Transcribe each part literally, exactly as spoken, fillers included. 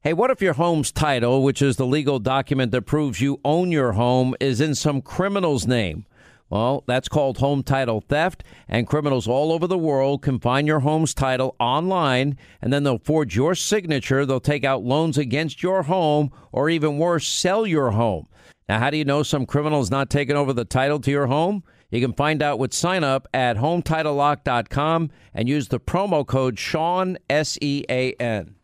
Hey, what if your home's title, which is the legal document that proves you own your home, is in some criminal's name? Well, that's called home title theft, and criminals all over the world can find your home's title online, and then they'll forge your signature. They'll take out loans against your home, or even worse, sell your home. Now, how do you know some criminal's not taking over the title to your home? You can find out with sign up at home title lock dot com and use the promo code Sean, S E A N.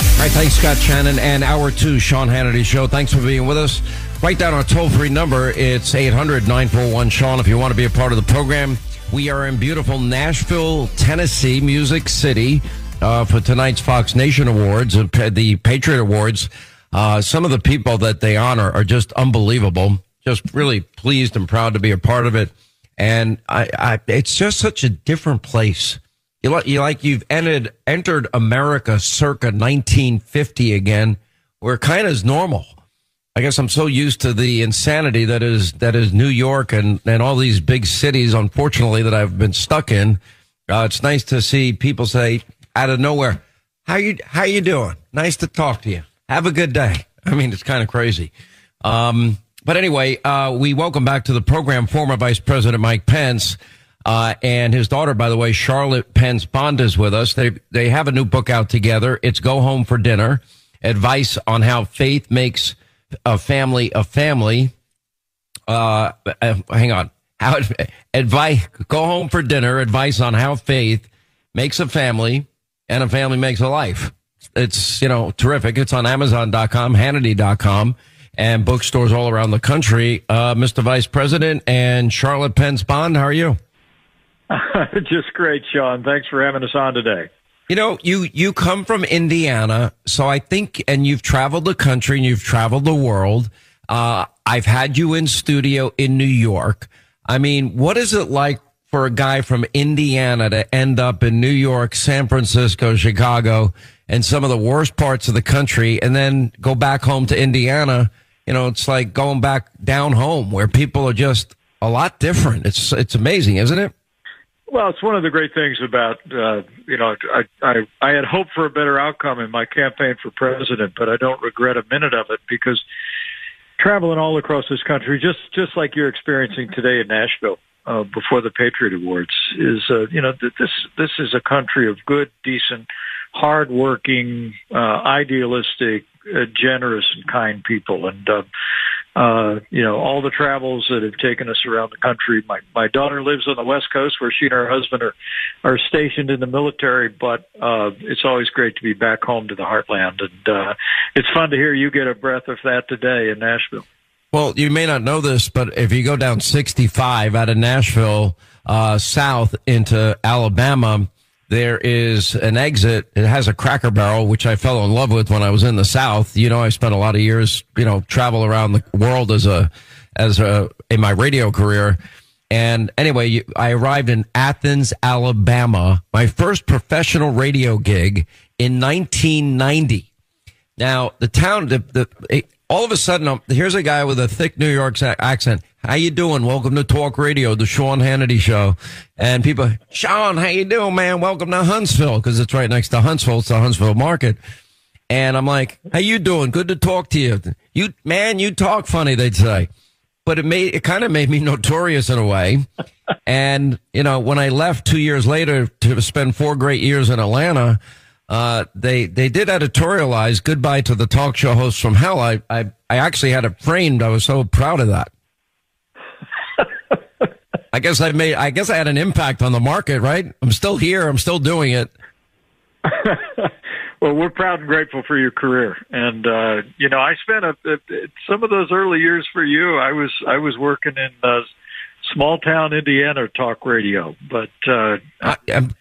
All right, thanks, Scott Shannon, and Hour two, Sean Hannity Show. Thanks for being with us. Write down our toll-free number. It's eight hundred nine four one Sean if you want to be a part of the program. We are in beautiful Nashville, Tennessee, Music City, uh, for tonight's Fox Nation Awards, the Patriot Awards. Uh, some of the people that they honor are just unbelievable. Just really pleased and proud to be a part of it. And I, I it's just such a different place. You like, you like you've entered, entered America circa nineteen fifty again, where kind of is normal. I guess I'm so used to the insanity that is that is New York and, and all these big cities, unfortunately, that I've been stuck in. Uh, it's nice to see people say out of nowhere, how you how you doing? Nice to talk to you. Have a good day. I mean, it's kind of crazy. Um, but anyway, uh, we welcome back to the program former Vice President Mike Pence. Uh, and his daughter, by the way, Charlotte Pence Bond, is with us. They they have a new book out together. It's Go Home for Dinner, advice on how faith makes a family a family. Uh, hang on. How advice? Go Home for Dinner, advice on how faith makes a family and a family makes a life. It's, you know, terrific. It's on amazon dot com, hannity dot com, and bookstores all around the country. Uh, Mister Vice President and Charlotte Pence Bond, how are you? Just great, Sean. Thanks for having us on today. You know, you, you come from Indiana, so I think, and you've traveled the country and you've traveled the world. Uh, I've had you in studio in New York. I mean, what is it like for a guy from Indiana to end up in New York, San Francisco, Chicago, and some of the worst parts of the country, and then go back home to Indiana? You know, it's like going back down home where people are just a lot different. It's, it's amazing, isn't it? Well, it's one of the great things about, uh, you know, I, I, I had hoped for a better outcome in my campaign for president, but I don't regret a minute of it, because traveling all across this country, just, just like you're experiencing today in Nashville uh, before the Patriot Awards, is, uh, you know, this this is a country of good, decent, hardworking, uh, idealistic, uh, generous, and kind people. And, uh, Uh, you know, all the travels that have taken us around the country. My my daughter lives on the West Coast, where she and her husband are, are stationed in the military, but uh, it's always great to be back home to the heartland. And uh, it's fun to hear you get a breath of that today in Nashville. Well, you may not know this, but if you go down sixty-five out of Nashville, uh, south into Alabama, there is an exit. It has a Cracker Barrel, which I fell in love with when I was in the South. You know, I spent a lot of years, you know, travel around the world as a, as a, in my radio career. And anyway, you, I arrived in Athens, Alabama, my first professional radio gig in nineteen ninety. Now, the town, the, the, it, All of a sudden, here's a guy with a thick New York accent. How you doing? Welcome to Talk Radio, the Sean Hannity Show. And people, Sean, how you doing, man? Welcome to Huntsville, because it's right next to Huntsville. It's the Huntsville market. And I'm like, how you doing? Good to talk to you. You, man, you talk funny, they'd say. But it made it kind of made me notorious in a way. And, you know, when I left two years later to spend four great years in Atlanta, uh, they they did editorialize goodbye to the talk show hosts from hell. I, I, I actually had it framed. I was so proud of that. I guess I made I guess I had an impact on the market, right? I'm still here. I'm still doing it. Well, we're proud and grateful for your career. And, uh, you know, I spent a, a, some of those early years for you. I was I was working in uh, small town Indiana talk radio. But uh, I,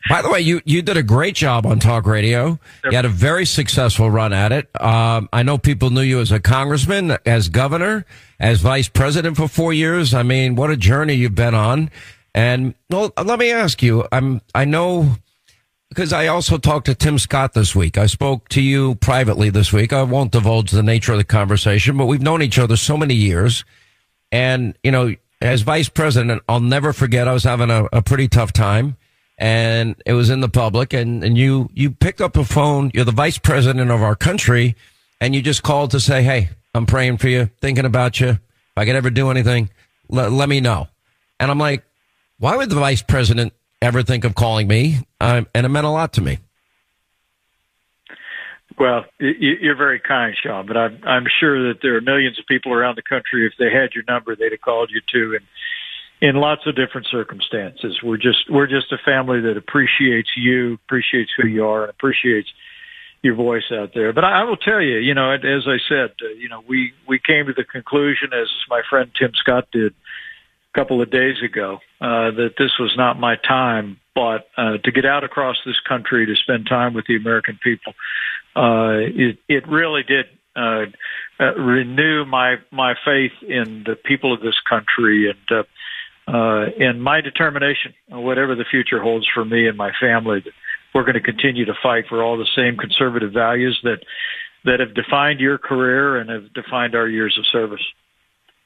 by the way, you, you did a great job on talk radio. You had a very successful run at it. Um, I know people knew you as a congressman, as governor, as vice president for four years. I mean, what a journey you've been on. And well, let me ask you, I'm I know... Because I also talked to Tim Scott this week. I spoke to you privately this week. I won't divulge the nature of the conversation, but we've known each other so many years. And, you know, as vice president, I'll never forget I was having a, a pretty tough time, and it was in the public. And, and you, you picked up a phone. You're the vice president of our country, and you just called to say, hey, I'm praying for you, thinking about you. If I could ever do anything, let, let me know. And I'm like, why would the vice president ever think of calling me? Um, and it meant a lot to me. Well, you're very kind, Sean, but I'm, I'm sure that there are millions of people around the country, if they had your number, they'd have called you too, and in lots of different circumstances. We're just we're just a family that appreciates you, appreciates who you are, and appreciates your voice out there. But I will tell you, you know, as I said, you know, we, we came to the conclusion, as my friend Tim Scott did a couple of days ago, uh, that this was not my time, but uh, to get out across this country to spend time with the American people, uh, it, it really did uh, uh, renew my my faith in the people of this country and uh, uh, and my determination, whatever the future holds for me and my family, that we're going to continue to fight for all the same conservative values that that have defined your career and have defined our years of service.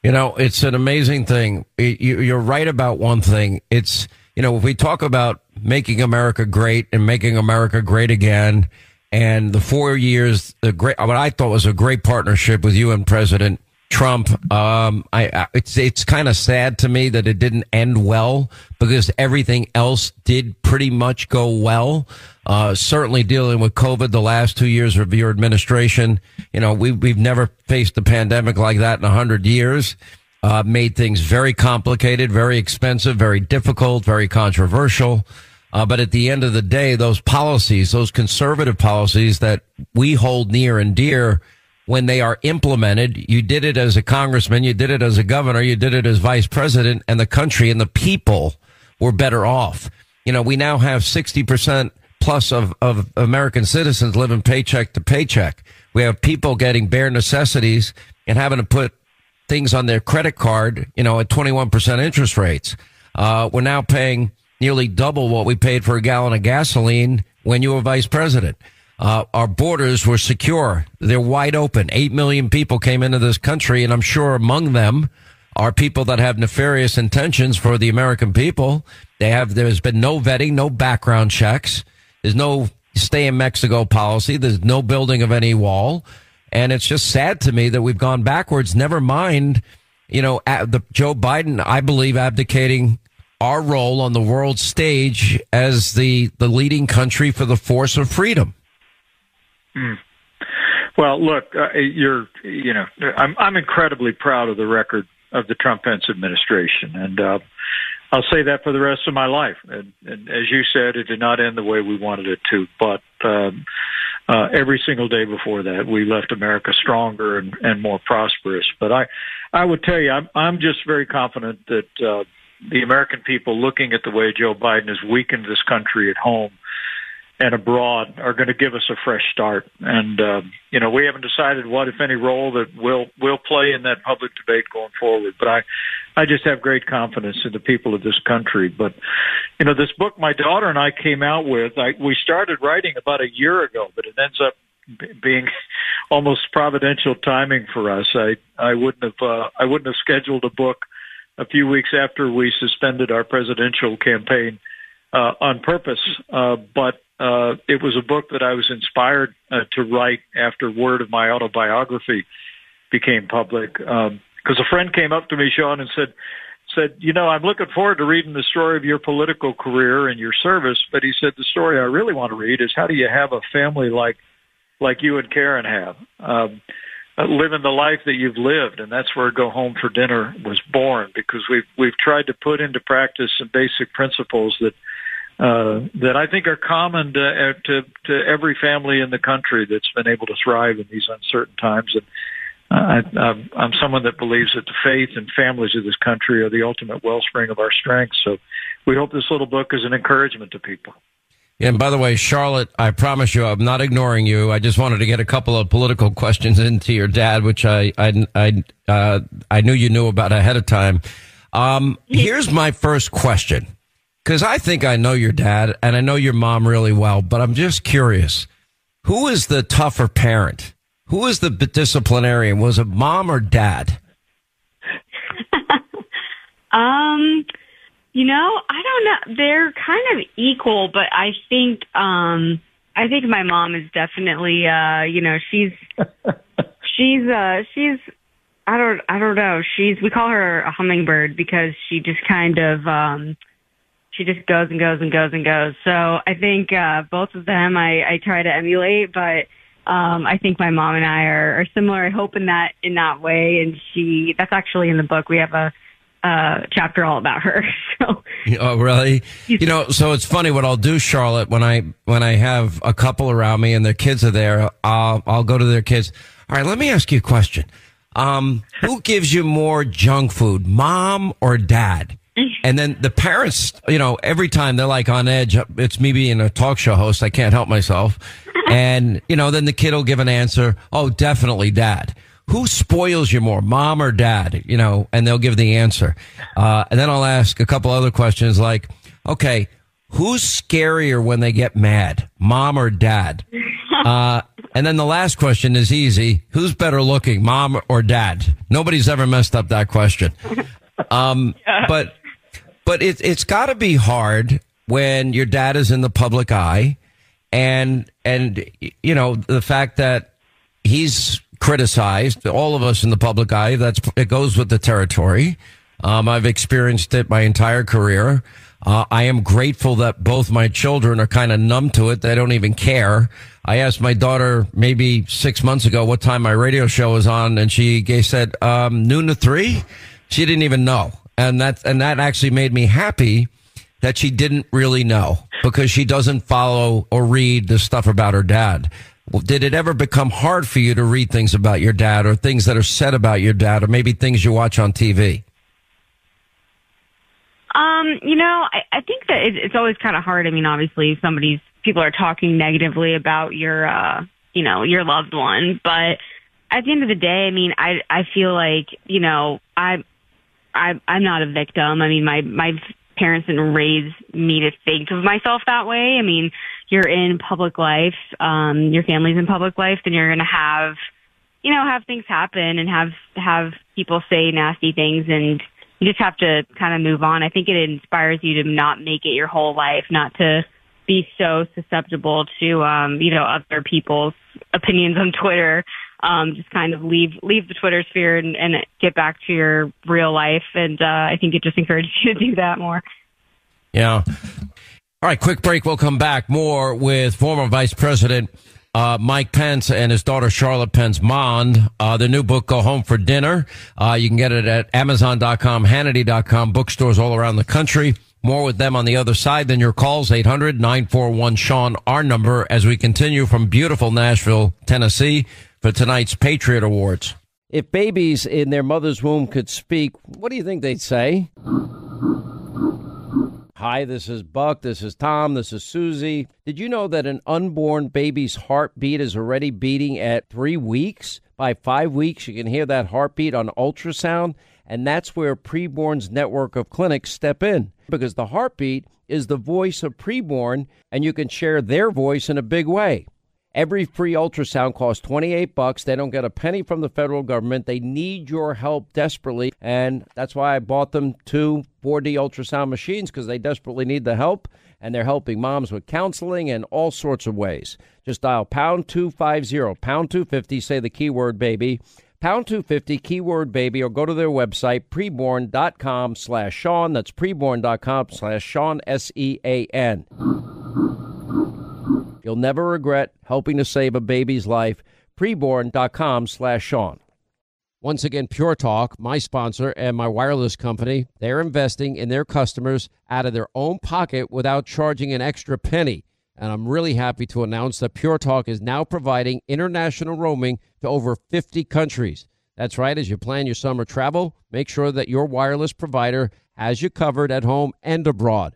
You know, it's an amazing thing. You're right about one thing. It's, you know, if we talk about making America great and making America great again, and the four years, the great, what I thought was a great partnership with you and President Trump. Um, I, I it's it's kind of sad to me that it didn't end well, because everything else did pretty much go well. Uh, certainly dealing with COVID the last two years of your administration. You know, we, we've never faced a pandemic like that in a hundred years. Uh, made things very complicated, very expensive, very difficult, very controversial. Uh, but at the end of the day, those policies, those conservative policies that we hold near and dear, when they are implemented, you did it as a congressman, you did it as a governor, you did it as vice president, and the country and the people were better off. You know, we now have sixty percent plus of, of American citizens living paycheck to paycheck. We have people getting bare necessities and having to put things on their credit card, you know, at twenty-one percent interest rates. Uh, we're now paying nearly double what we paid for a gallon of gasoline when you were vice president. Uh, our borders were secure. They're wide open. Eight million people came into this country, and I'm sure among them are people that have nefarious intentions for the American people. They have, there's been no vetting, no background checks. There's no stay in Mexico policy. There's no building of any wall. And it's just sad to me that we've gone backwards. Never mind, you know, the Joe Biden, I believe, abdicating our role on the world stage as the, the leading country for the force of freedom. Mm. Well, look, uh, you're, you know, I'm, I'm incredibly proud of the record of the Trump-Pence administration, and uh, I'll say that for the rest of my life. And, and as you said, it did not end the way we wanted it to, but um, uh, every single day before that, we left America stronger and, and more prosperous. But I, I would tell you, I'm, I'm just very confident that uh, the American people, looking at the way Joe Biden has weakened this country at home and abroad, are going to give us a fresh start. And, uh, you know, we haven't decided what, if any, role that we'll, we'll play in that public debate going forward. But I, I just have great confidence in the people of this country. But, you know, this book my daughter and I came out with, I, we started writing about a year ago, but it ends up being almost providential timing for us. I I wouldn't have uh, I wouldn't have scheduled a book a few weeks after we suspended our presidential campaign uh, on purpose, uh, but uh, it was a book that I was inspired uh, to write after word of my autobiography became public. Um, because a friend came up to me, Sean, and said, said, you know, I'm looking forward to reading the story of your political career and your service. But he said, the story I really want to read is how do you have a family like like you and Karen have, um, living the life that you've lived. And that's where Go Home for Dinner was born, because we've, we've tried to put into practice some basic principles that uh, that I think are common to, to, to every family in the country that's been able to thrive in these uncertain times. And I, I'm, I'm someone that believes that the faith and families of this country are the ultimate wellspring of our strength. So we hope this little book is an encouragement to people. And by the way, Charlotte, I promise you, I'm not ignoring you. I just wanted to get a couple of political questions into your dad, which I I I, uh, I knew you knew about ahead of time. Um, here's my first question, because I think I know your dad and I know your mom really well, but I'm just curious, who is the tougher parent? Who is the disciplinarian? Was it mom or dad? um, you know, I don't know. They're kind of equal, but I think um, I think my mom is definitely, uh, you know, she's she's uh, she's I don't I don't know. She's we call her a hummingbird because she just kind of um, she just goes and goes and goes and goes. So I think uh, both of them I, I try to emulate, but. Um, I think my mom and I are, are similar. I hope in that in that way, and she—that's actually in the book. We have a uh, chapter all about her. So. Oh, really? You know, so it's funny what I'll do, Charlotte. When I when I have a couple around me and their kids are there, I'll I'll go to their kids. All right, let me ask you a question. Um, who gives you more junk food, mom or dad? And then the parents, you know, every time they're like on edge. It's me being a talk show host. I can't help myself. And, you know, then the kid will give an answer. Oh, definitely dad. Who spoils you more, mom or dad? You know, and they'll give the answer. Uh, and then I'll ask a couple other questions like, okay, who's scarier when they get mad, mom or dad? Uh, and then the last question is easy. Who's better looking, mom or dad? Nobody's ever messed up that question. Um, but but it, it's got to be hard when your dad is in the public eye. And, and you know, the fact that he's criticized, all of us in the public eye, that's it goes with the territory. Um, I've experienced it my entire career. Uh, I am grateful that both my children are kind of numb to it. They don't even care. I asked my daughter maybe six months ago what time my radio show was on, and she said um, noon to three. She didn't even know. And that, and that actually made me happy that she didn't really know, because she doesn't follow or read the stuff about her dad. Well, did it ever become hard for you to read things about your dad, or things that are said about your dad, or maybe things you watch on T V? Um, you know, I, I think that it, it's always kind of hard. I mean, obviously, if somebody's people are talking negatively about your, uh, you know, your loved one. But at the end of the day, I mean, I I feel like, you know, I, I I'm not a victim. I mean, my my. parents didn't raise me to think of myself that way. I mean, you're in public life, um, your family's in public life, then you're going to have, you know, have things happen and have, have people say nasty things, and you just have to kind of move on. I think it inspires you to not make it your whole life, not to be so susceptible to, um, you know, other people's opinions on Twitter. Um, just kind of leave leave the Twitter sphere and, and get back to your real life. And uh, I think it just encourages you to do that more. Yeah. All right, quick break. We'll come back more with former Vice President uh, Mike Pence and his daughter Charlotte Pence Bond. Uh, the new book, Go Home for Dinner. Uh, you can get it at Amazon dot com, Hannity dot com, bookstores all around the country. More with them on the other side than your calls, eight hundred nine four one Sean, our number, as we continue from beautiful Nashville, Tennessee, for tonight's Patriot Awards. If babies in their mother's womb could speak, what do you think they'd say? Hi, this is Buck. This is Tom. This is Susie. Did you know that an unborn baby's heartbeat is already beating at three weeks? By five weeks, you can hear that heartbeat on ultrasound, and that's where Preborn's network of clinics step in, because the heartbeat is the voice of Preborn, and you can share their voice in a big way. Every free ultrasound costs twenty-eight bucks. They don't get a penny from the federal government. They need your help desperately, and that's why I bought them two four D ultrasound machines, because they desperately need the help, and they're helping moms with counseling and all sorts of ways. Just dial pound two fifty, pound two fifty, say the keyword baby, pound two fifty, keyword baby, or go to their website, preborn.com slash Sean. That's preborn.com slash Sean, S E A N. You'll never regret helping to save a baby's life. Preborn.com slash Sean. Once again, Pure Talk, my sponsor, and my wireless company, they're investing in their customers out of their own pocket without charging an extra penny. And I'm really happy to announce that Pure Talk is now providing international roaming to over fifty countries. That's right. As you plan your summer travel, make sure that your wireless provider has you covered at home and abroad.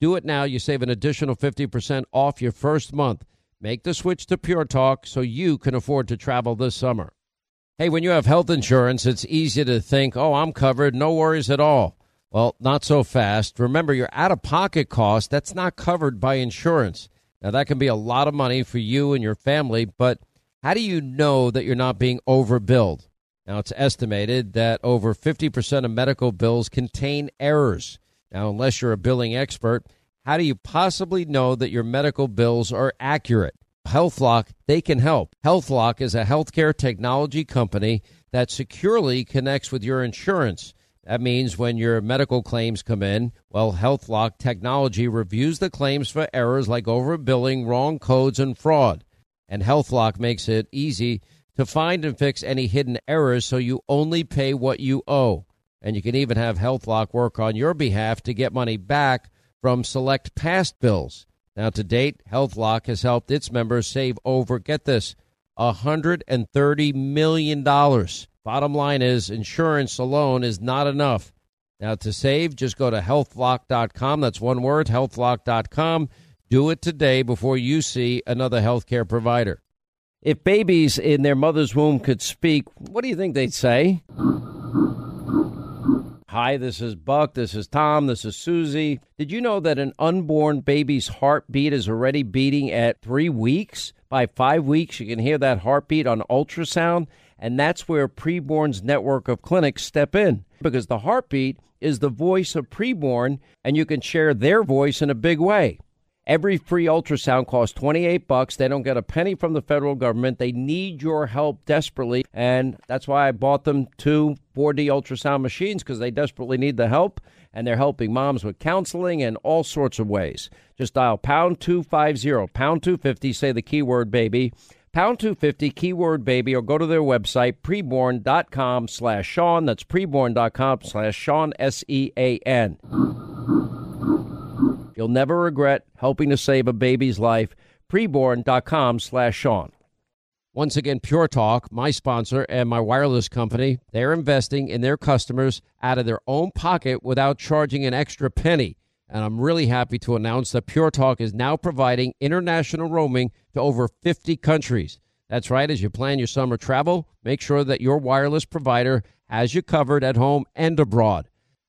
Do it now. You save an additional fifty percent off your first month. Make the switch to Pure Talk so you can afford to travel this summer. Hey, when you have health insurance, it's easy to think, oh, I'm covered, no worries at all. Well, not so fast. Remember, your out-of-pocket cost, that's not covered by insurance. Now, that can be a lot of money for you and your family, but how do you know that you're not being overbilled? Now, it's estimated that over fifty percent of medical bills contain errors. Now, unless you're a billing expert, how do you possibly know that your medical bills are accurate? HealthLock, they can help. HealthLock is a healthcare technology company that securely connects with your insurance. That means when your medical claims come in, well, HealthLock technology reviews the claims for errors like overbilling, wrong codes, and fraud. And HealthLock makes it easy to find and fix any hidden errors so you only pay what you owe. And you can even have HealthLock work on your behalf to get money back from select past bills. Now, to date, HealthLock has helped its members save over, get this, one hundred thirty million dollars. Bottom line is insurance alone is not enough. Now, to save, just go to health lock dot com. That's one word, health lock dot com. Do it today before you see another healthcare provider. If babies in their mother's womb could speak, what do you think they'd say? Hi, this is Buck, this is Tom, this is Susie. Did you know that an unborn baby's heartbeat is already beating at three weeks? By five weeks, you can hear that heartbeat on ultrasound, and that's where Preborn's network of clinics step in, because the heartbeat is the voice of Preborn, and you can share their voice in a big way. Every free ultrasound costs twenty-eight bucks. They don't get a penny from the federal government. They need your help desperately, and that's why I bought them two four D ultrasound machines, because they desperately need the help, and they're helping moms with counseling and all sorts of ways. Just dial pound two fifty, pound two fifty, say the keyword baby, pound two fifty, keyword baby, or go to their website, preborn.com slash Sean. That's preborn.com slash Sean, S E A N. You'll never regret helping to save a baby's life. Preborn.com slash Sean. Once again, Pure Talk, my sponsor, and my wireless company, they're investing in their customers out of their own pocket without charging an extra penny. And I'm really happy to announce that Pure Talk is now providing international roaming to over fifty countries. That's right. As you plan your summer travel, make sure that your wireless provider has you covered at home and abroad.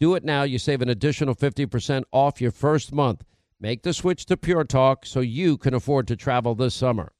Do it now. You save an additional fifty percent off your first month. Make the switch to Pure Talk so you can afford to travel this summer.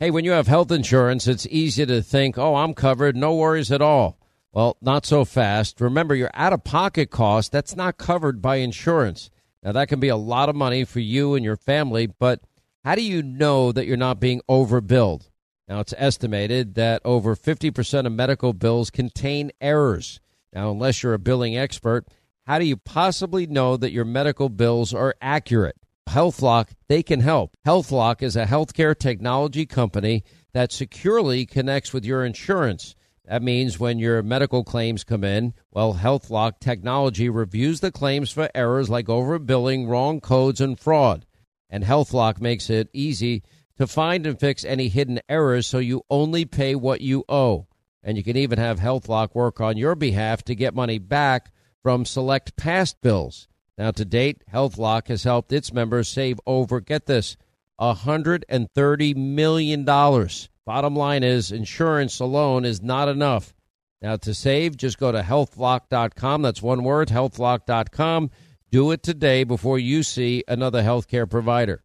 Hey, when you have health insurance, it's easy to think, oh, I'm covered, no worries at all. Well, not so fast. Remember, your out-of-pocket cost, that's not covered by insurance. Now, that can be a lot of money for you and your family, but how do you know that you're not being overbilled? Now, it's estimated that over fifty percent of medical bills contain errors. Now, unless you're a billing expert, how do you possibly know that your medical bills are accurate? HealthLock, they can help. HealthLock is a healthcare technology company that securely connects with your insurance. That means when your medical claims come in, well, HealthLock technology reviews the claims for errors like overbilling, wrong codes, and fraud. And HealthLock makes it easy to find and fix any hidden errors so you only pay what you owe. And you can even have HealthLock work on your behalf to get money back from select past bills. Now, to date, HealthLock has helped its members save over, get this, one hundred thirty million dollars. Bottom line is insurance alone is not enough. Now, to save, just go to health lock dot com. That's one word, health lock dot com. Do it today before you see another healthcare provider.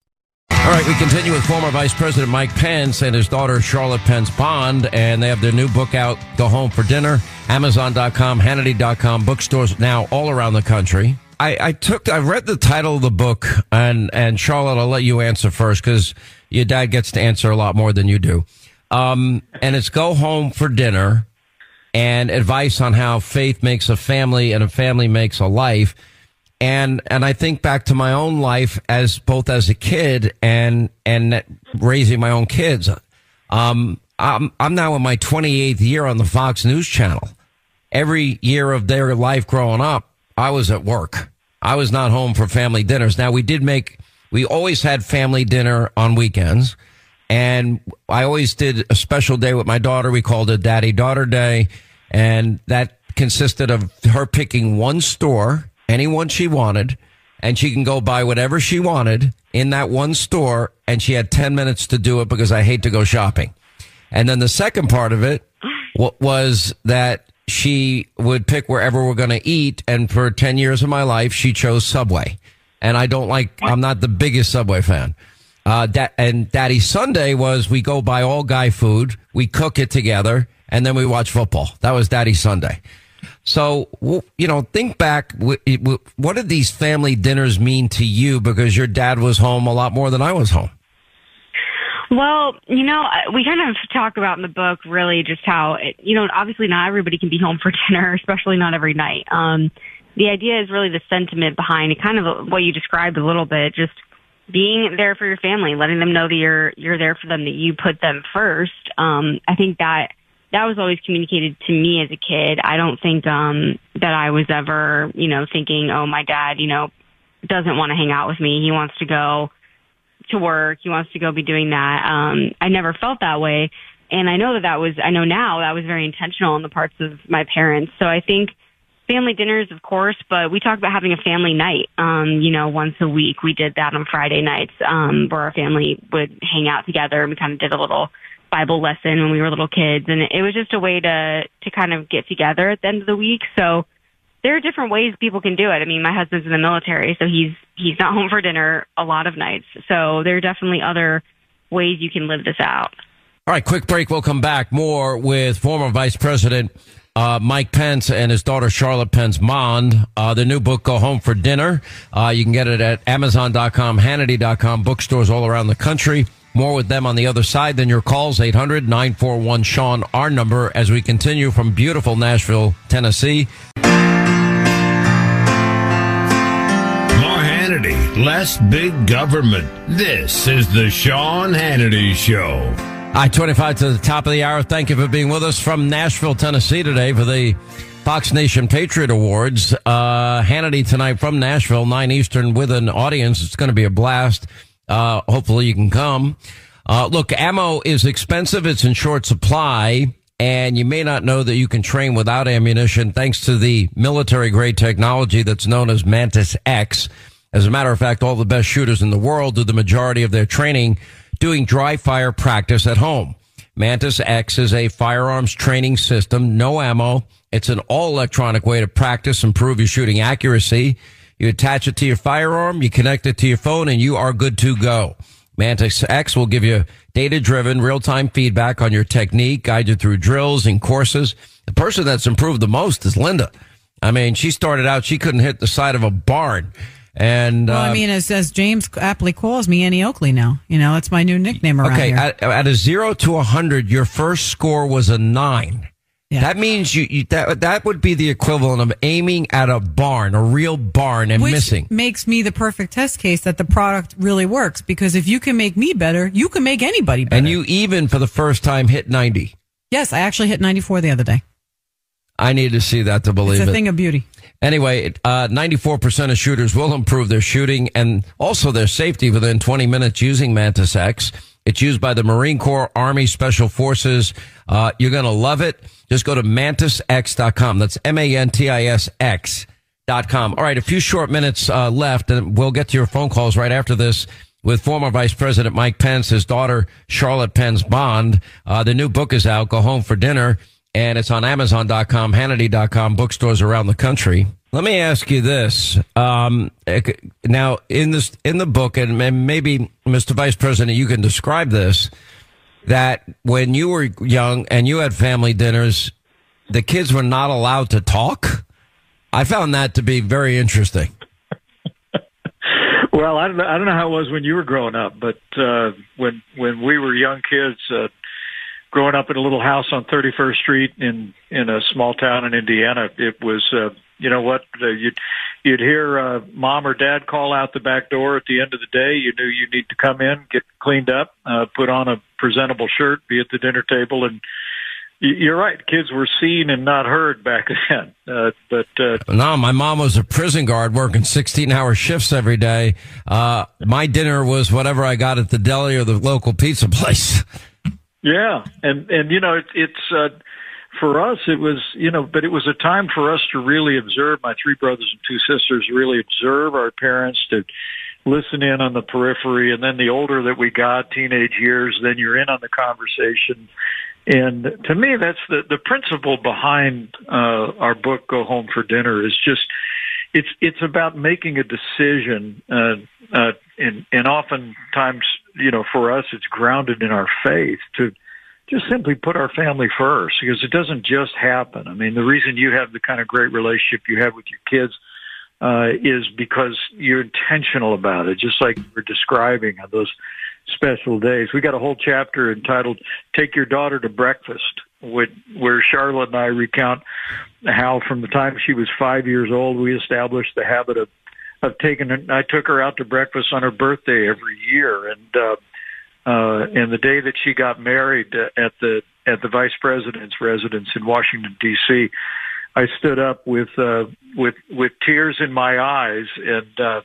All right, we continue with former Vice President Mike Pence and his daughter Charlotte Pence Bond, and they have their new book out, Go Home for Dinner, amazon dot com, hannity dot com, bookstores now all around the country. I, I took, I read the title of the book, and, and Charlotte, I'll let you answer first because your dad gets to answer a lot more than you do. Um, and it's Go Home for Dinner and advice on how faith makes a family and a family makes a life. And, and I think back to my own life as both as a kid and, and raising my own kids. Um, I'm, I'm now in my twenty-eighth year on the Fox News Channel. Every year of their life growing up, I was at work. I was not home for family dinners. Now, we did make, we always had family dinner on weekends. And I always did a special day with my daughter. We called it Daddy-Daughter Day. And that consisted of her picking one store, any one she wanted, and she can go buy whatever she wanted in that one store. And she had ten minutes to do it because I hate to go shopping. And then the second part of it was that she would pick wherever we're going to eat. And for ten years of my life, she chose Subway. And I don't like, I'm not the biggest Subway fan. Uh, that, and Daddy Sunday was we go buy all guy food, we cook it together, and then we watch football. That was Daddy Sunday. So, you know, think back, what did these family dinners mean to you? Because your dad was home a lot more than I was home. Well, you know, we kind of talk about in the book really just how, it, you know, obviously not everybody can be home for dinner, especially not every night. Um, the idea is really the sentiment behind it, kind of what you described a little bit, just being there for your family, letting them know that you're you're there for them, that you put them first. Um, I think that that was always communicated to me as a kid. I don't think um, that I was ever, you know, thinking, oh, my dad, you know, doesn't want to hang out with me. He wants to go to work. He wants to go be doing that. Um, I never felt that way. And I know that that was, I know now that was very intentional on the parts of my parents. So I think family dinners, of course, but we talk about having a family night, um, you know, once a week. We did that on Friday nights um, where our family would hang out together, and we kind of did a little Bible lesson when we were little kids. And it was just a way to, to kind of get together at the end of the week. So there are different ways people can do it. I mean, my husband's in the military, so he's he's not home for dinner a lot of nights. So there are definitely other ways you can live this out. All right, quick break. We'll come back more with former Vice President Uh, Mike Pence and his daughter Charlotte Pence Bond. Uh, the new book, Go Home for Dinner. Uh, you can get it at amazon dot com, hannity dot com, bookstores all around the country. More with them on the other side than your calls, eight hundred nine four one Sean, our number, as we continue from beautiful Nashville, Tennessee. More Hannity, less big government. This is the Sean Hannity Show. I twenty-five to the top of the hour. Thank you for being with us from Nashville, Tennessee today for the Fox Nation Patriot Awards. Uh, Hannity tonight from Nashville, nine Eastern, with an audience. It's going to be a blast. Uh, hopefully you can come. Uh, look, ammo is expensive. It's in short supply, and you may not know that you can train without ammunition thanks to the military-grade technology that's known as Mantis X. As a matter of fact, all the best shooters in the world do the majority of their training doing dry fire practice at home. Mantis X is a firearms training system, no ammo. It's an all-electronic way to practice and improve your shooting accuracy. You attach it to your firearm, you connect it to your phone, and you are good to go. Mantis X will give you data-driven, real-time feedback on your technique, guide you through drills and courses. The person that's improved the most is Linda. I mean, she started out, she couldn't hit the side of a barn. And well, uh, I mean, as, as James aptly calls me, Annie Oakley now. You know, that's my new nickname around okay, here. Okay, at, at a zero to one hundred, your first score was a nine. Yeah. That means you, you that that would be the equivalent of aiming at a barn, a real barn, and Which missing. Makes me the perfect test case that the product really works, because if you can make me better, you can make anybody better. And you even, for the first time, hit ninety. Yes, I actually hit ninety-four the other day. I need to see that to believe it. It's a it. thing of beauty. Anyway, uh, ninety-four percent of shooters will improve their shooting and also their safety within twenty minutes using Mantis X. It's used by the Marine Corps, Army, Special Forces. Uh, you're going to love it. Just go to mantis x dot com. That's M A N T I S X dot com. All right, a few short minutes uh, left, and we'll get to your phone calls right after this with former Vice President Mike Pence, his daughter, Charlotte Pence Bond. Uh, the new book is out, Go Home for Dinner. And it's on amazon dot com, hannity dot com, bookstores around the country. Let me ask you this. Um, now, in this, in the book, and maybe, Mister Vice President, you can describe this, that when you were young and you had family dinners, the kids were not allowed to talk. I found that to be very interesting. Well, I don't know, I don't know how it was when you were growing up, but uh, when, when we were young kids... Uh, Growing up in a little house on thirty-first street in in a small town in Indiana, it was uh, you know what uh, you'd you'd hear uh, mom or dad call out the back door at the end of the day. You knew you need to come in, get cleaned up, uh, put on a presentable shirt, be at the dinner table, and you're right. Kids were seen and not heard back then. Uh, but uh, no, my mom was a prison guard working sixteen-hour shifts every day. Uh, my dinner was whatever I got at the deli or the local pizza place. Yeah, and and you know it, it's uh, for us it was you know but it was a time for us to really observe. My three brothers and two sisters really observe our parents, to listen in on the periphery, and then the older that we got, teenage years, then you're in on the conversation. And to me, that's the the principle behind uh, our book, Go Home for Dinner, is just it's it's about making a decision, uh, uh, and and oftentimes, you know, for us, it's grounded in our faith to just simply put our family first, because it doesn't just happen. I mean, the reason you have the kind of great relationship you have with your kids uh, is because you're intentional about it, just like you were describing on those special days. We got a whole chapter entitled Take Your Daughter to Breakfast, where Charlotte and I recount how from the time she was five years old, we established the habit of I've taken her, I took her out to breakfast on her birthday every year, and uh, uh, and the day that she got married at the at the Vice President's residence in Washington D C, I stood up with uh, with with tears in my eyes, and uh,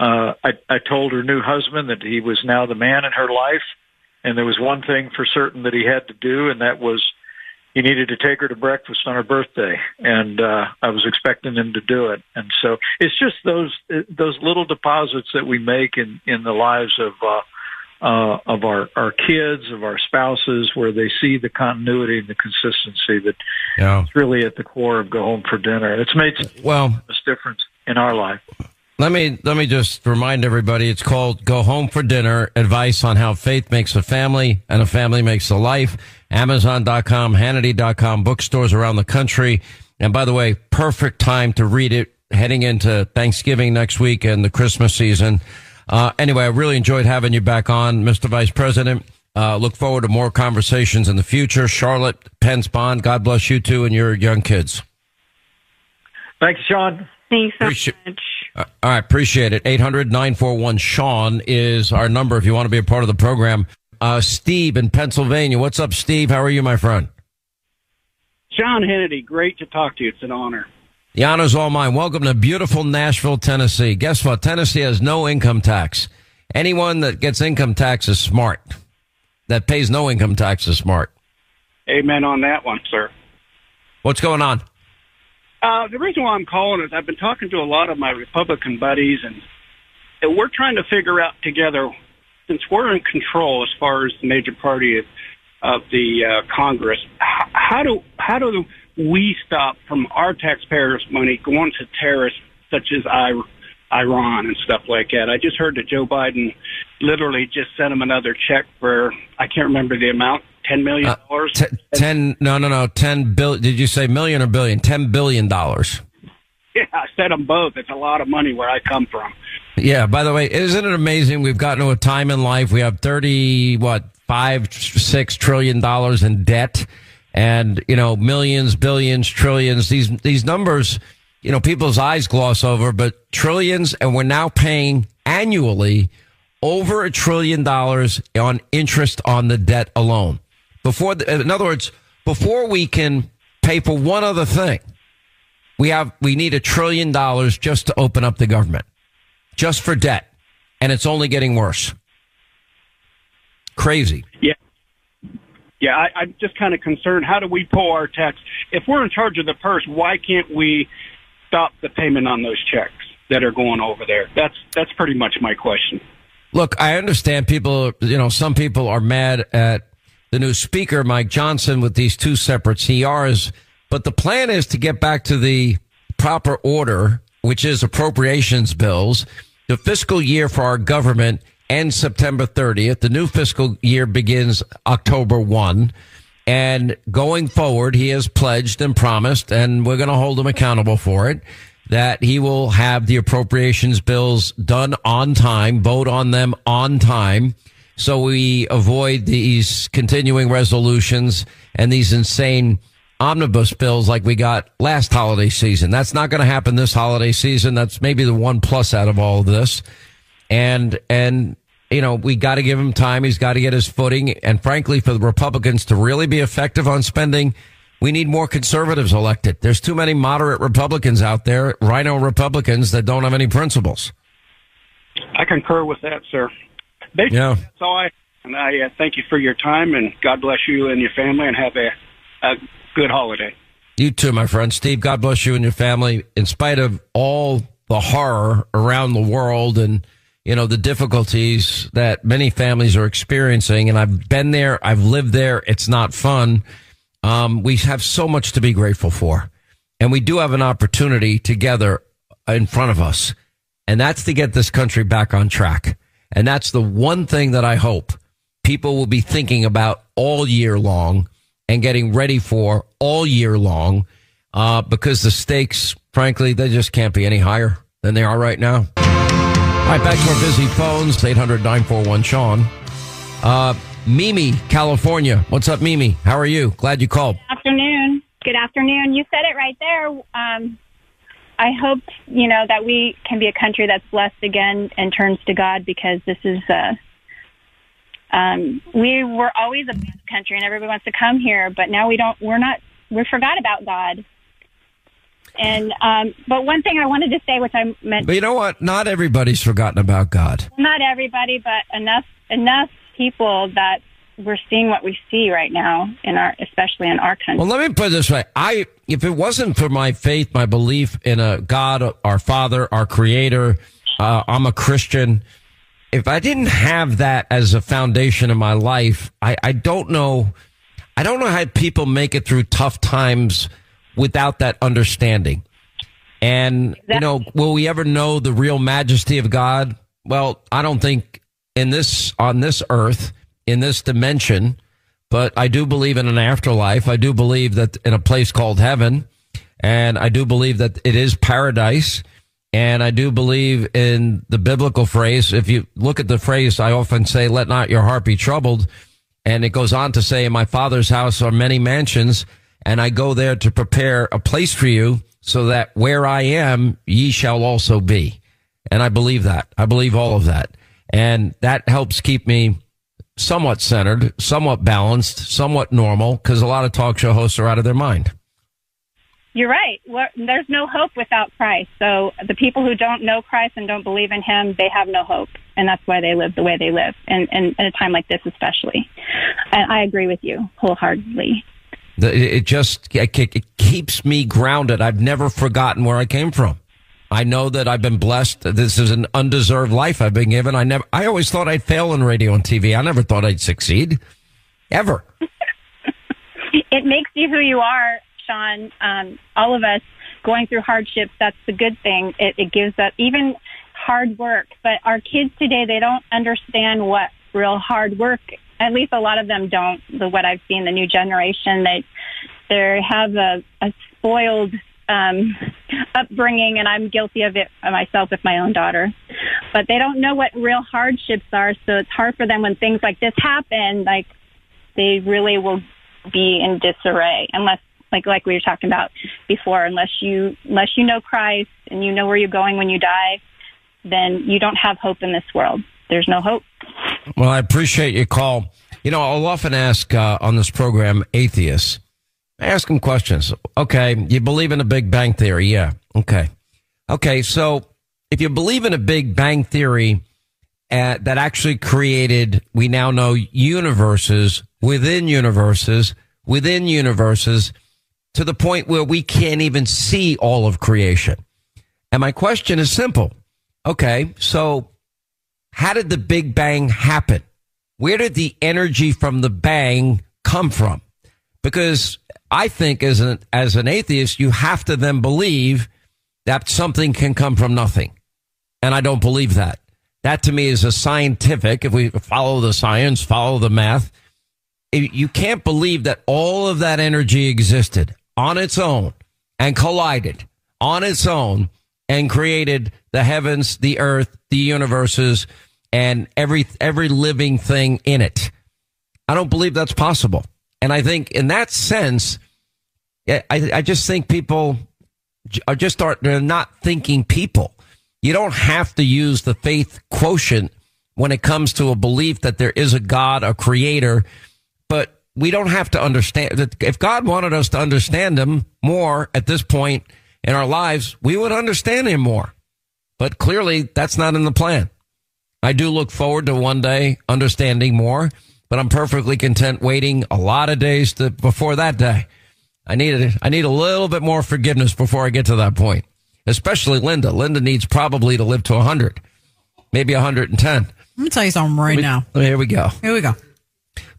uh, I, I told her new husband that he was now the man in her life, and there was one thing for certain that he had to do, and that was he needed to take her to breakfast on her birthday, and uh, I was expecting him to do it. And so it's just those those little deposits that we make in, in the lives of uh, uh, of our, our kids, of our spouses, where they see the continuity and the consistency that yeah. It's really at the core of Go Home for Dinner. It's made well a difference in our life. Let me let me just remind everybody, it's called Go Home for Dinner, advice on how faith makes a family and a family makes a life. amazon dot com, hannity dot com, bookstores around the country. And by the way, perfect time to read it heading into Thanksgiving next week and the Christmas season. Uh, anyway, I really enjoyed having you back on, Mister Vice President. Uh, look forward to more conversations in the future. Charlotte Pence Bond, God bless you two and your young kids. Thanks, Sean. Thanks so Appreci- much. Uh, all right, appreciate it. eight hundred nine four one Sean is our number if you want to be a part of the program. Uh, Steve in Pennsylvania. What's up, Steve? How are you, my friend? Sean Hannity, great to talk to you. It's an honor. The honor's all mine. Welcome to beautiful Nashville, Tennessee. Guess what? Tennessee has no income tax. Anyone that gets income tax is smart. That pays no income tax is smart. Amen on that one, sir. What's going on? Uh, the reason why I'm calling is I've been talking to a lot of my Republican buddies, and, and we're trying to figure out together, since we're in control as far as the major party of, of the uh, Congress, h- how do how do we stop from our taxpayers' money going to terrorists such as I- Iran and stuff like that? I just heard that Joe Biden literally just sent him another check for, I can't remember the amount, ten million dollars? Uh, t- ten, no, no, no, ten billion. Did you say million or billion? ten billion dollars. Yeah, I said them both. It's a lot of money where I come from. Yeah, by the way, isn't it amazing we've gotten to a time in life we have thirty, what, five, six trillion dollars in debt and, you know, millions, billions, trillions. These these numbers, you know, people's eyes gloss over, but trillions, and we're now paying annually over a trillion dollars on interest on the debt alone. Before, the, in other words, before we can pay for one other thing, we have we need a trillion dollars just to open up the government, just for debt, and it's only getting worse. Crazy. Yeah. Yeah, I, I'm just kind of concerned. How do we pull our tax? If we're in charge of the purse, why can't we stop the payment on those checks that are going over there? That's that's pretty much my question. Look, I understand people, you know, some people are mad at the new speaker, Mike Johnson, with these two separate C Rs. But the plan is to get back to the proper order, which is appropriations bills. The fiscal year for our government ends September thirtieth. The new fiscal year begins October first. And going forward, he has pledged and promised, and we're going to hold him accountable for it, that he will have the appropriations bills done on time, vote on them on time, so we avoid these continuing resolutions and these insane omnibus bills like we got last holiday season. That's not going to happen this holiday season. That's maybe the one plus out of all of this. And, and, you know, we got to give him time. He's got to get his footing. And frankly, for the Republicans to really be effective on spending, we need more conservatives elected. There's too many moderate Republicans out there, rhino Republicans that don't have any principles. I concur with that, sir. Basically, yeah. That's all I, and I uh, thank you for your time, and God bless you and your family, and have a, a good holiday. You too, my friend. Steve, God bless you and your family. In spite of all the horror around the world and, you know, the difficulties that many families are experiencing, and I've been there, I've lived there, it's not fun. Um, we have so much to be grateful for, and we do have an opportunity together in front of us, and that's to get this country back on track. And that's the one thing that I hope people will be thinking about all year long and getting ready for all year long, uh, because the stakes, frankly, they just can't be any higher than they are right now. All right, back to our busy phones, eight hundred nine four one Sean. Uh, Mimi, California. What's up, Mimi? How are you? Glad you called. Good afternoon. Good afternoon. You said it right there. Um, I hope, you know, that we can be a country that's blessed again and turns to God, because this is, uh, um, we were always a blessed country and everybody wants to come here, but now we don't, we're not, we forgot about God. And, um, but one thing I wanted to say, which I meant. But you know what? Not everybody's forgotten about God. Not everybody, but enough, enough people that we're seeing what we see right now in our, especially in our country. Well, let me put it this way. I, if it wasn't for my faith, my belief in a God, our Father, our Creator, uh, I'm a Christian. If I didn't have that as a foundation in my life, I, I don't know. I don't know how people make it through tough times without that understanding. And, exactly. You know, will we ever know the real majesty of God? Well, I don't think in this, on this earth, in this dimension, but I do believe in an afterlife. I do believe that in a place called heaven, and I do believe that it is paradise, and I do believe in the biblical phrase. If you look at the phrase, I often say, let not your heart be troubled, and it goes on to say, in my Father's house are many mansions, and I go there to prepare a place for you, so that where I am, ye shall also be. And I believe that. I believe all of that. And that helps keep me somewhat centered, somewhat balanced, somewhat normal, because a lot of talk show hosts are out of their mind. You're right. Well, there's no hope without Christ. So the people who don't know Christ and don't believe in him, they have no hope. And that's why they live the way they live, and, and at a time like this especially. And I agree with you wholeheartedly. It just it keeps me grounded. I've never forgotten where I came from. I know that I've been blessed. This is an undeserved life I've been given. I never, I always thought I'd fail in radio and T V. I never thought I'd succeed, ever. It makes you who you are, Sean. Um, all of us going through hardships, that's the good thing. It, it gives us even hard work. But our kids today, they don't understand what real hard work, at least a lot of them don't, the, what I've seen, the new generation. They, they have a, a spoiled... Um, upbringing, and I'm guilty of it myself with my own daughter. But they don't know what real hardships are, so it's hard for them when things like this happen. Like, they really will be in disarray unless, like, like we were talking about before, unless you unless you know Christ and you know where you're going when you die, then you don't have hope in this world. There's no hope. Well, I appreciate your call. You know, I'll often ask uh, on this program atheists, I ask them questions. Okay, you believe in a Big Bang Theory? Yeah. Okay. Okay, so if you believe in a Big Bang Theory uh, that actually created, we now know, universes within universes within universes to the point where we can't even see all of creation. And my question is simple. Okay, so how did the Big Bang happen? Where did the energy from the bang come from? Because I think as an, as an atheist, you have to then believe that something can come from nothing. And I don't believe that. That to me is a scientific, if we follow the science, follow the math, you can't believe that all of that energy existed on its own and collided on its own and created the heavens, the earth, the universes, and every every living thing in it. I don't believe that's possible. And I think in that sense, I, I just think people are just aren't, they're not thinking people. You don't have to use the faith quotient when it comes to a belief that there is a God, a creator, but we don't have to understand that. If God wanted us to understand him more at this point in our lives, we would understand him more. But clearly that's not in the plan. I do look forward to one day understanding more, but I'm perfectly content waiting a lot of days to, before that day. I need a, I need a little bit more forgiveness before I get to that point, especially Linda. Linda needs probably to live to one hundred, maybe one hundred ten. I'm going to tell you something right me, now. Here we go. Here we go.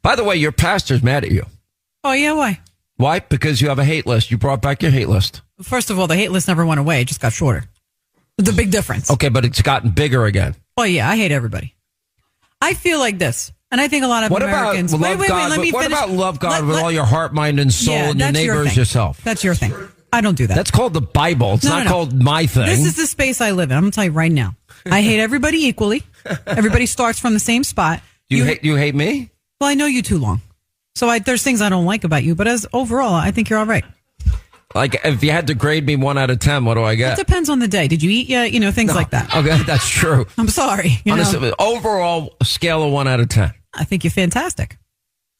By the way, your pastor's mad at you. Oh, yeah, why? Why? Because you have a hate list. You brought back your hate list. First of all, the hate list never went away. It just got shorter. The big difference. Okay, but it's gotten bigger again. Oh, yeah, I hate everybody. I feel like this. And I think a lot of what Americans... About wait, wait, God, wait, let me what finish. About love God let, with let, all your heart, mind, and soul, yeah, and your neighbors, your yourself? That's your thing. I don't do that. That's called the Bible. It's no, not no, no. called my thing. This is the space I live in. I'm going to tell you right now. I hate everybody equally. Everybody starts from the same spot. You, you, hate, you hate me? Well, I know you too long. So I, there's things I don't like about you, but as overall, I think you're all right. Like, if you had to grade me one out of ten, what do I get? It depends on the day. Did you eat yet? You know, things no. like that. Okay, that's true. I'm sorry. You Honestly, know. Overall scale of one out of ten. I think you're fantastic.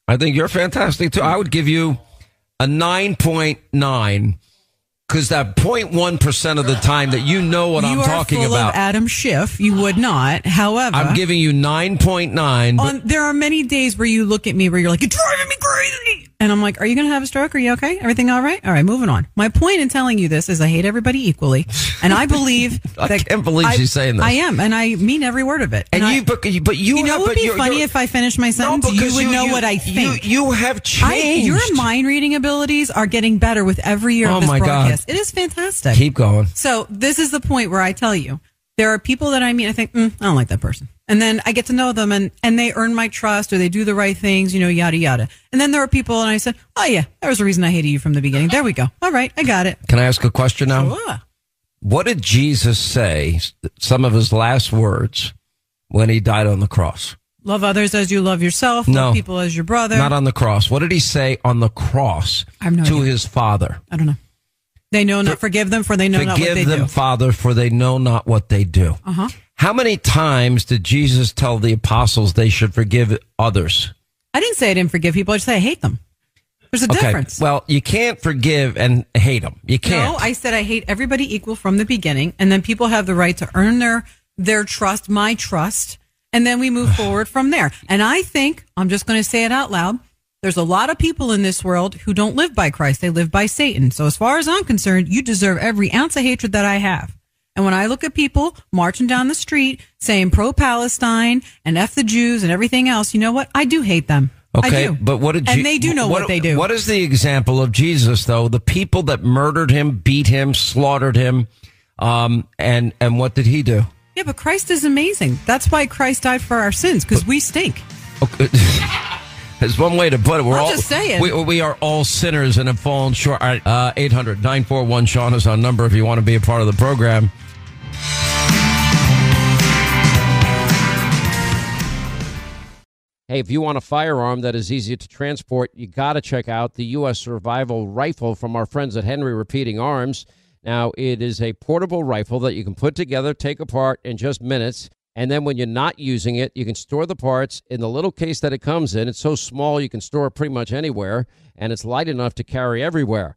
I think you're fantastic, too. I would give you a nine point nine, because that zero point one percent of the time that you know what you I'm talking about. You are full of Adam Schiff. You would not. However, I'm giving you nine point nine. On, there are many days where you look at me where you're like, you're driving me crazy. And I'm like, are you going to have a stroke? Are you okay? Everything all right? All right, moving on. My point in telling you this is I hate everybody equally. And I believe that... I can't believe I, she's saying this. I am, and I mean every word of it. And, and you, but you... You know what would be funny if I finished my sentence? No, you would you, know you, what I think. You, you have changed. I, your mind reading abilities are getting better with every year oh of this my broadcast. God. It is fantastic. Keep going. So this is the point where I tell you, there are people that I meet, I think, mm, I don't like that person. And then I get to know them, and, and they earn my trust, or they do the right things, you know, yada, yada. And then there are people, and I said, oh, yeah, there was a reason I hated you from the beginning. There we go. All right, I got it. Can I ask a question now? Sure. What did Jesus say, some of his last words, when he died on the cross? Love others as you love yourself. No, love people as your brother. Not on the cross. What did he say on the cross no to idea. his father? I don't know. They know not, forgive them, for they know not what they do. Forgive them, Father, for they know not what they do. Uh-huh. How many times did Jesus tell the apostles they should forgive others? I didn't say I didn't forgive people. I just said I hate them. There's a okay. difference. Well, you can't forgive and hate them. You can't. No, I said I hate everybody equal from the beginning, and then people have the right to earn their, their trust, my trust, and then we move forward from there. And I think, I'm just going to say it out loud, there's a lot of people in this world who don't live by Christ. They live by Satan. So as far as I'm concerned, you deserve every ounce of hatred that I have. And when I look at people marching down the street saying pro-Palestine and F the Jews and everything else, you know what? I do hate them. Okay, I do. But what did you, and they do know what, what they do. What is the example of Jesus, though? The people that murdered him, beat him, slaughtered him, um, and, and what did he do? Yeah, but Christ is amazing. That's why Christ died for our sins, because we stink. Okay. Is one way to put it. We're I'm all, just saying. We, we are all sinners and have fallen short. All right, uh, eight hundred nine four one Sean is our number if you want to be a part of the program. Hey, if you want a firearm that is easy to transport, you got to check out the U S Survival Rifle from our friends at Henry Repeating Arms. Now, it is a portable rifle that you can put together, take apart in just minutes. And then when you're not using it, you can store the parts in the little case that it comes in. It's so small you can store it pretty much anywhere, and it's light enough to carry everywhere.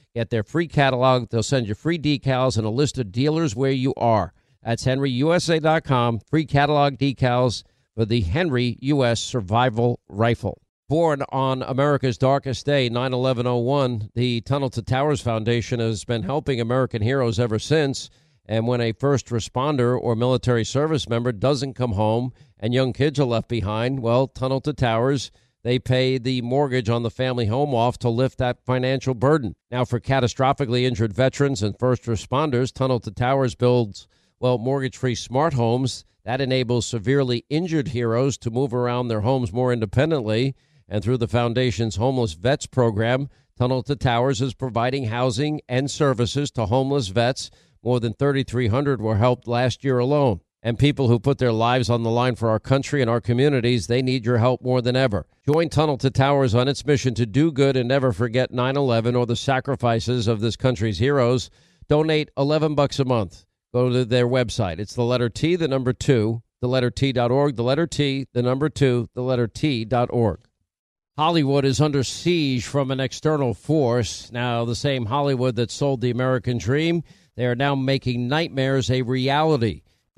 Get their free catalog. They'll send you free decals and a list of dealers where you are. That's henryusa dot com, free catalog decals for the Henry U S. Survival Rifle. Born on America's darkest day, nine eleven oh one, the Tunnel to Towers Foundation has been helping American heroes ever since. And when a first responder or military service member doesn't come home and young kids are left behind, well, Tunnel to Towers, they pay the mortgage on the family home off to lift that financial burden. Now, for catastrophically injured veterans and first responders, Tunnel to Towers builds... Well, mortgage-free smart homes, that enables severely injured heroes to move around their homes more independently. And through the foundation's Homeless Vets program, Tunnel to Towers is providing housing and services to homeless vets. More than thirty-three hundred were helped last year alone. And people who put their lives on the line for our country and our communities, they need your help more than ever. Join Tunnel to Towers on its mission to do good and never forget nine eleven or the sacrifices of this country's heroes. Donate eleven bucks a month. Go to their website. It's the letter T, the number two, the letter T dot org, the letter T, the number two, the letter T dot org. Hollywood is under siege from an external force. Now, the same Hollywood that sold the American dream, they are now making nightmares a reality.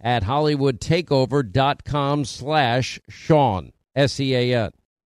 at hollywood takeover dot com slash Sean, S E A N.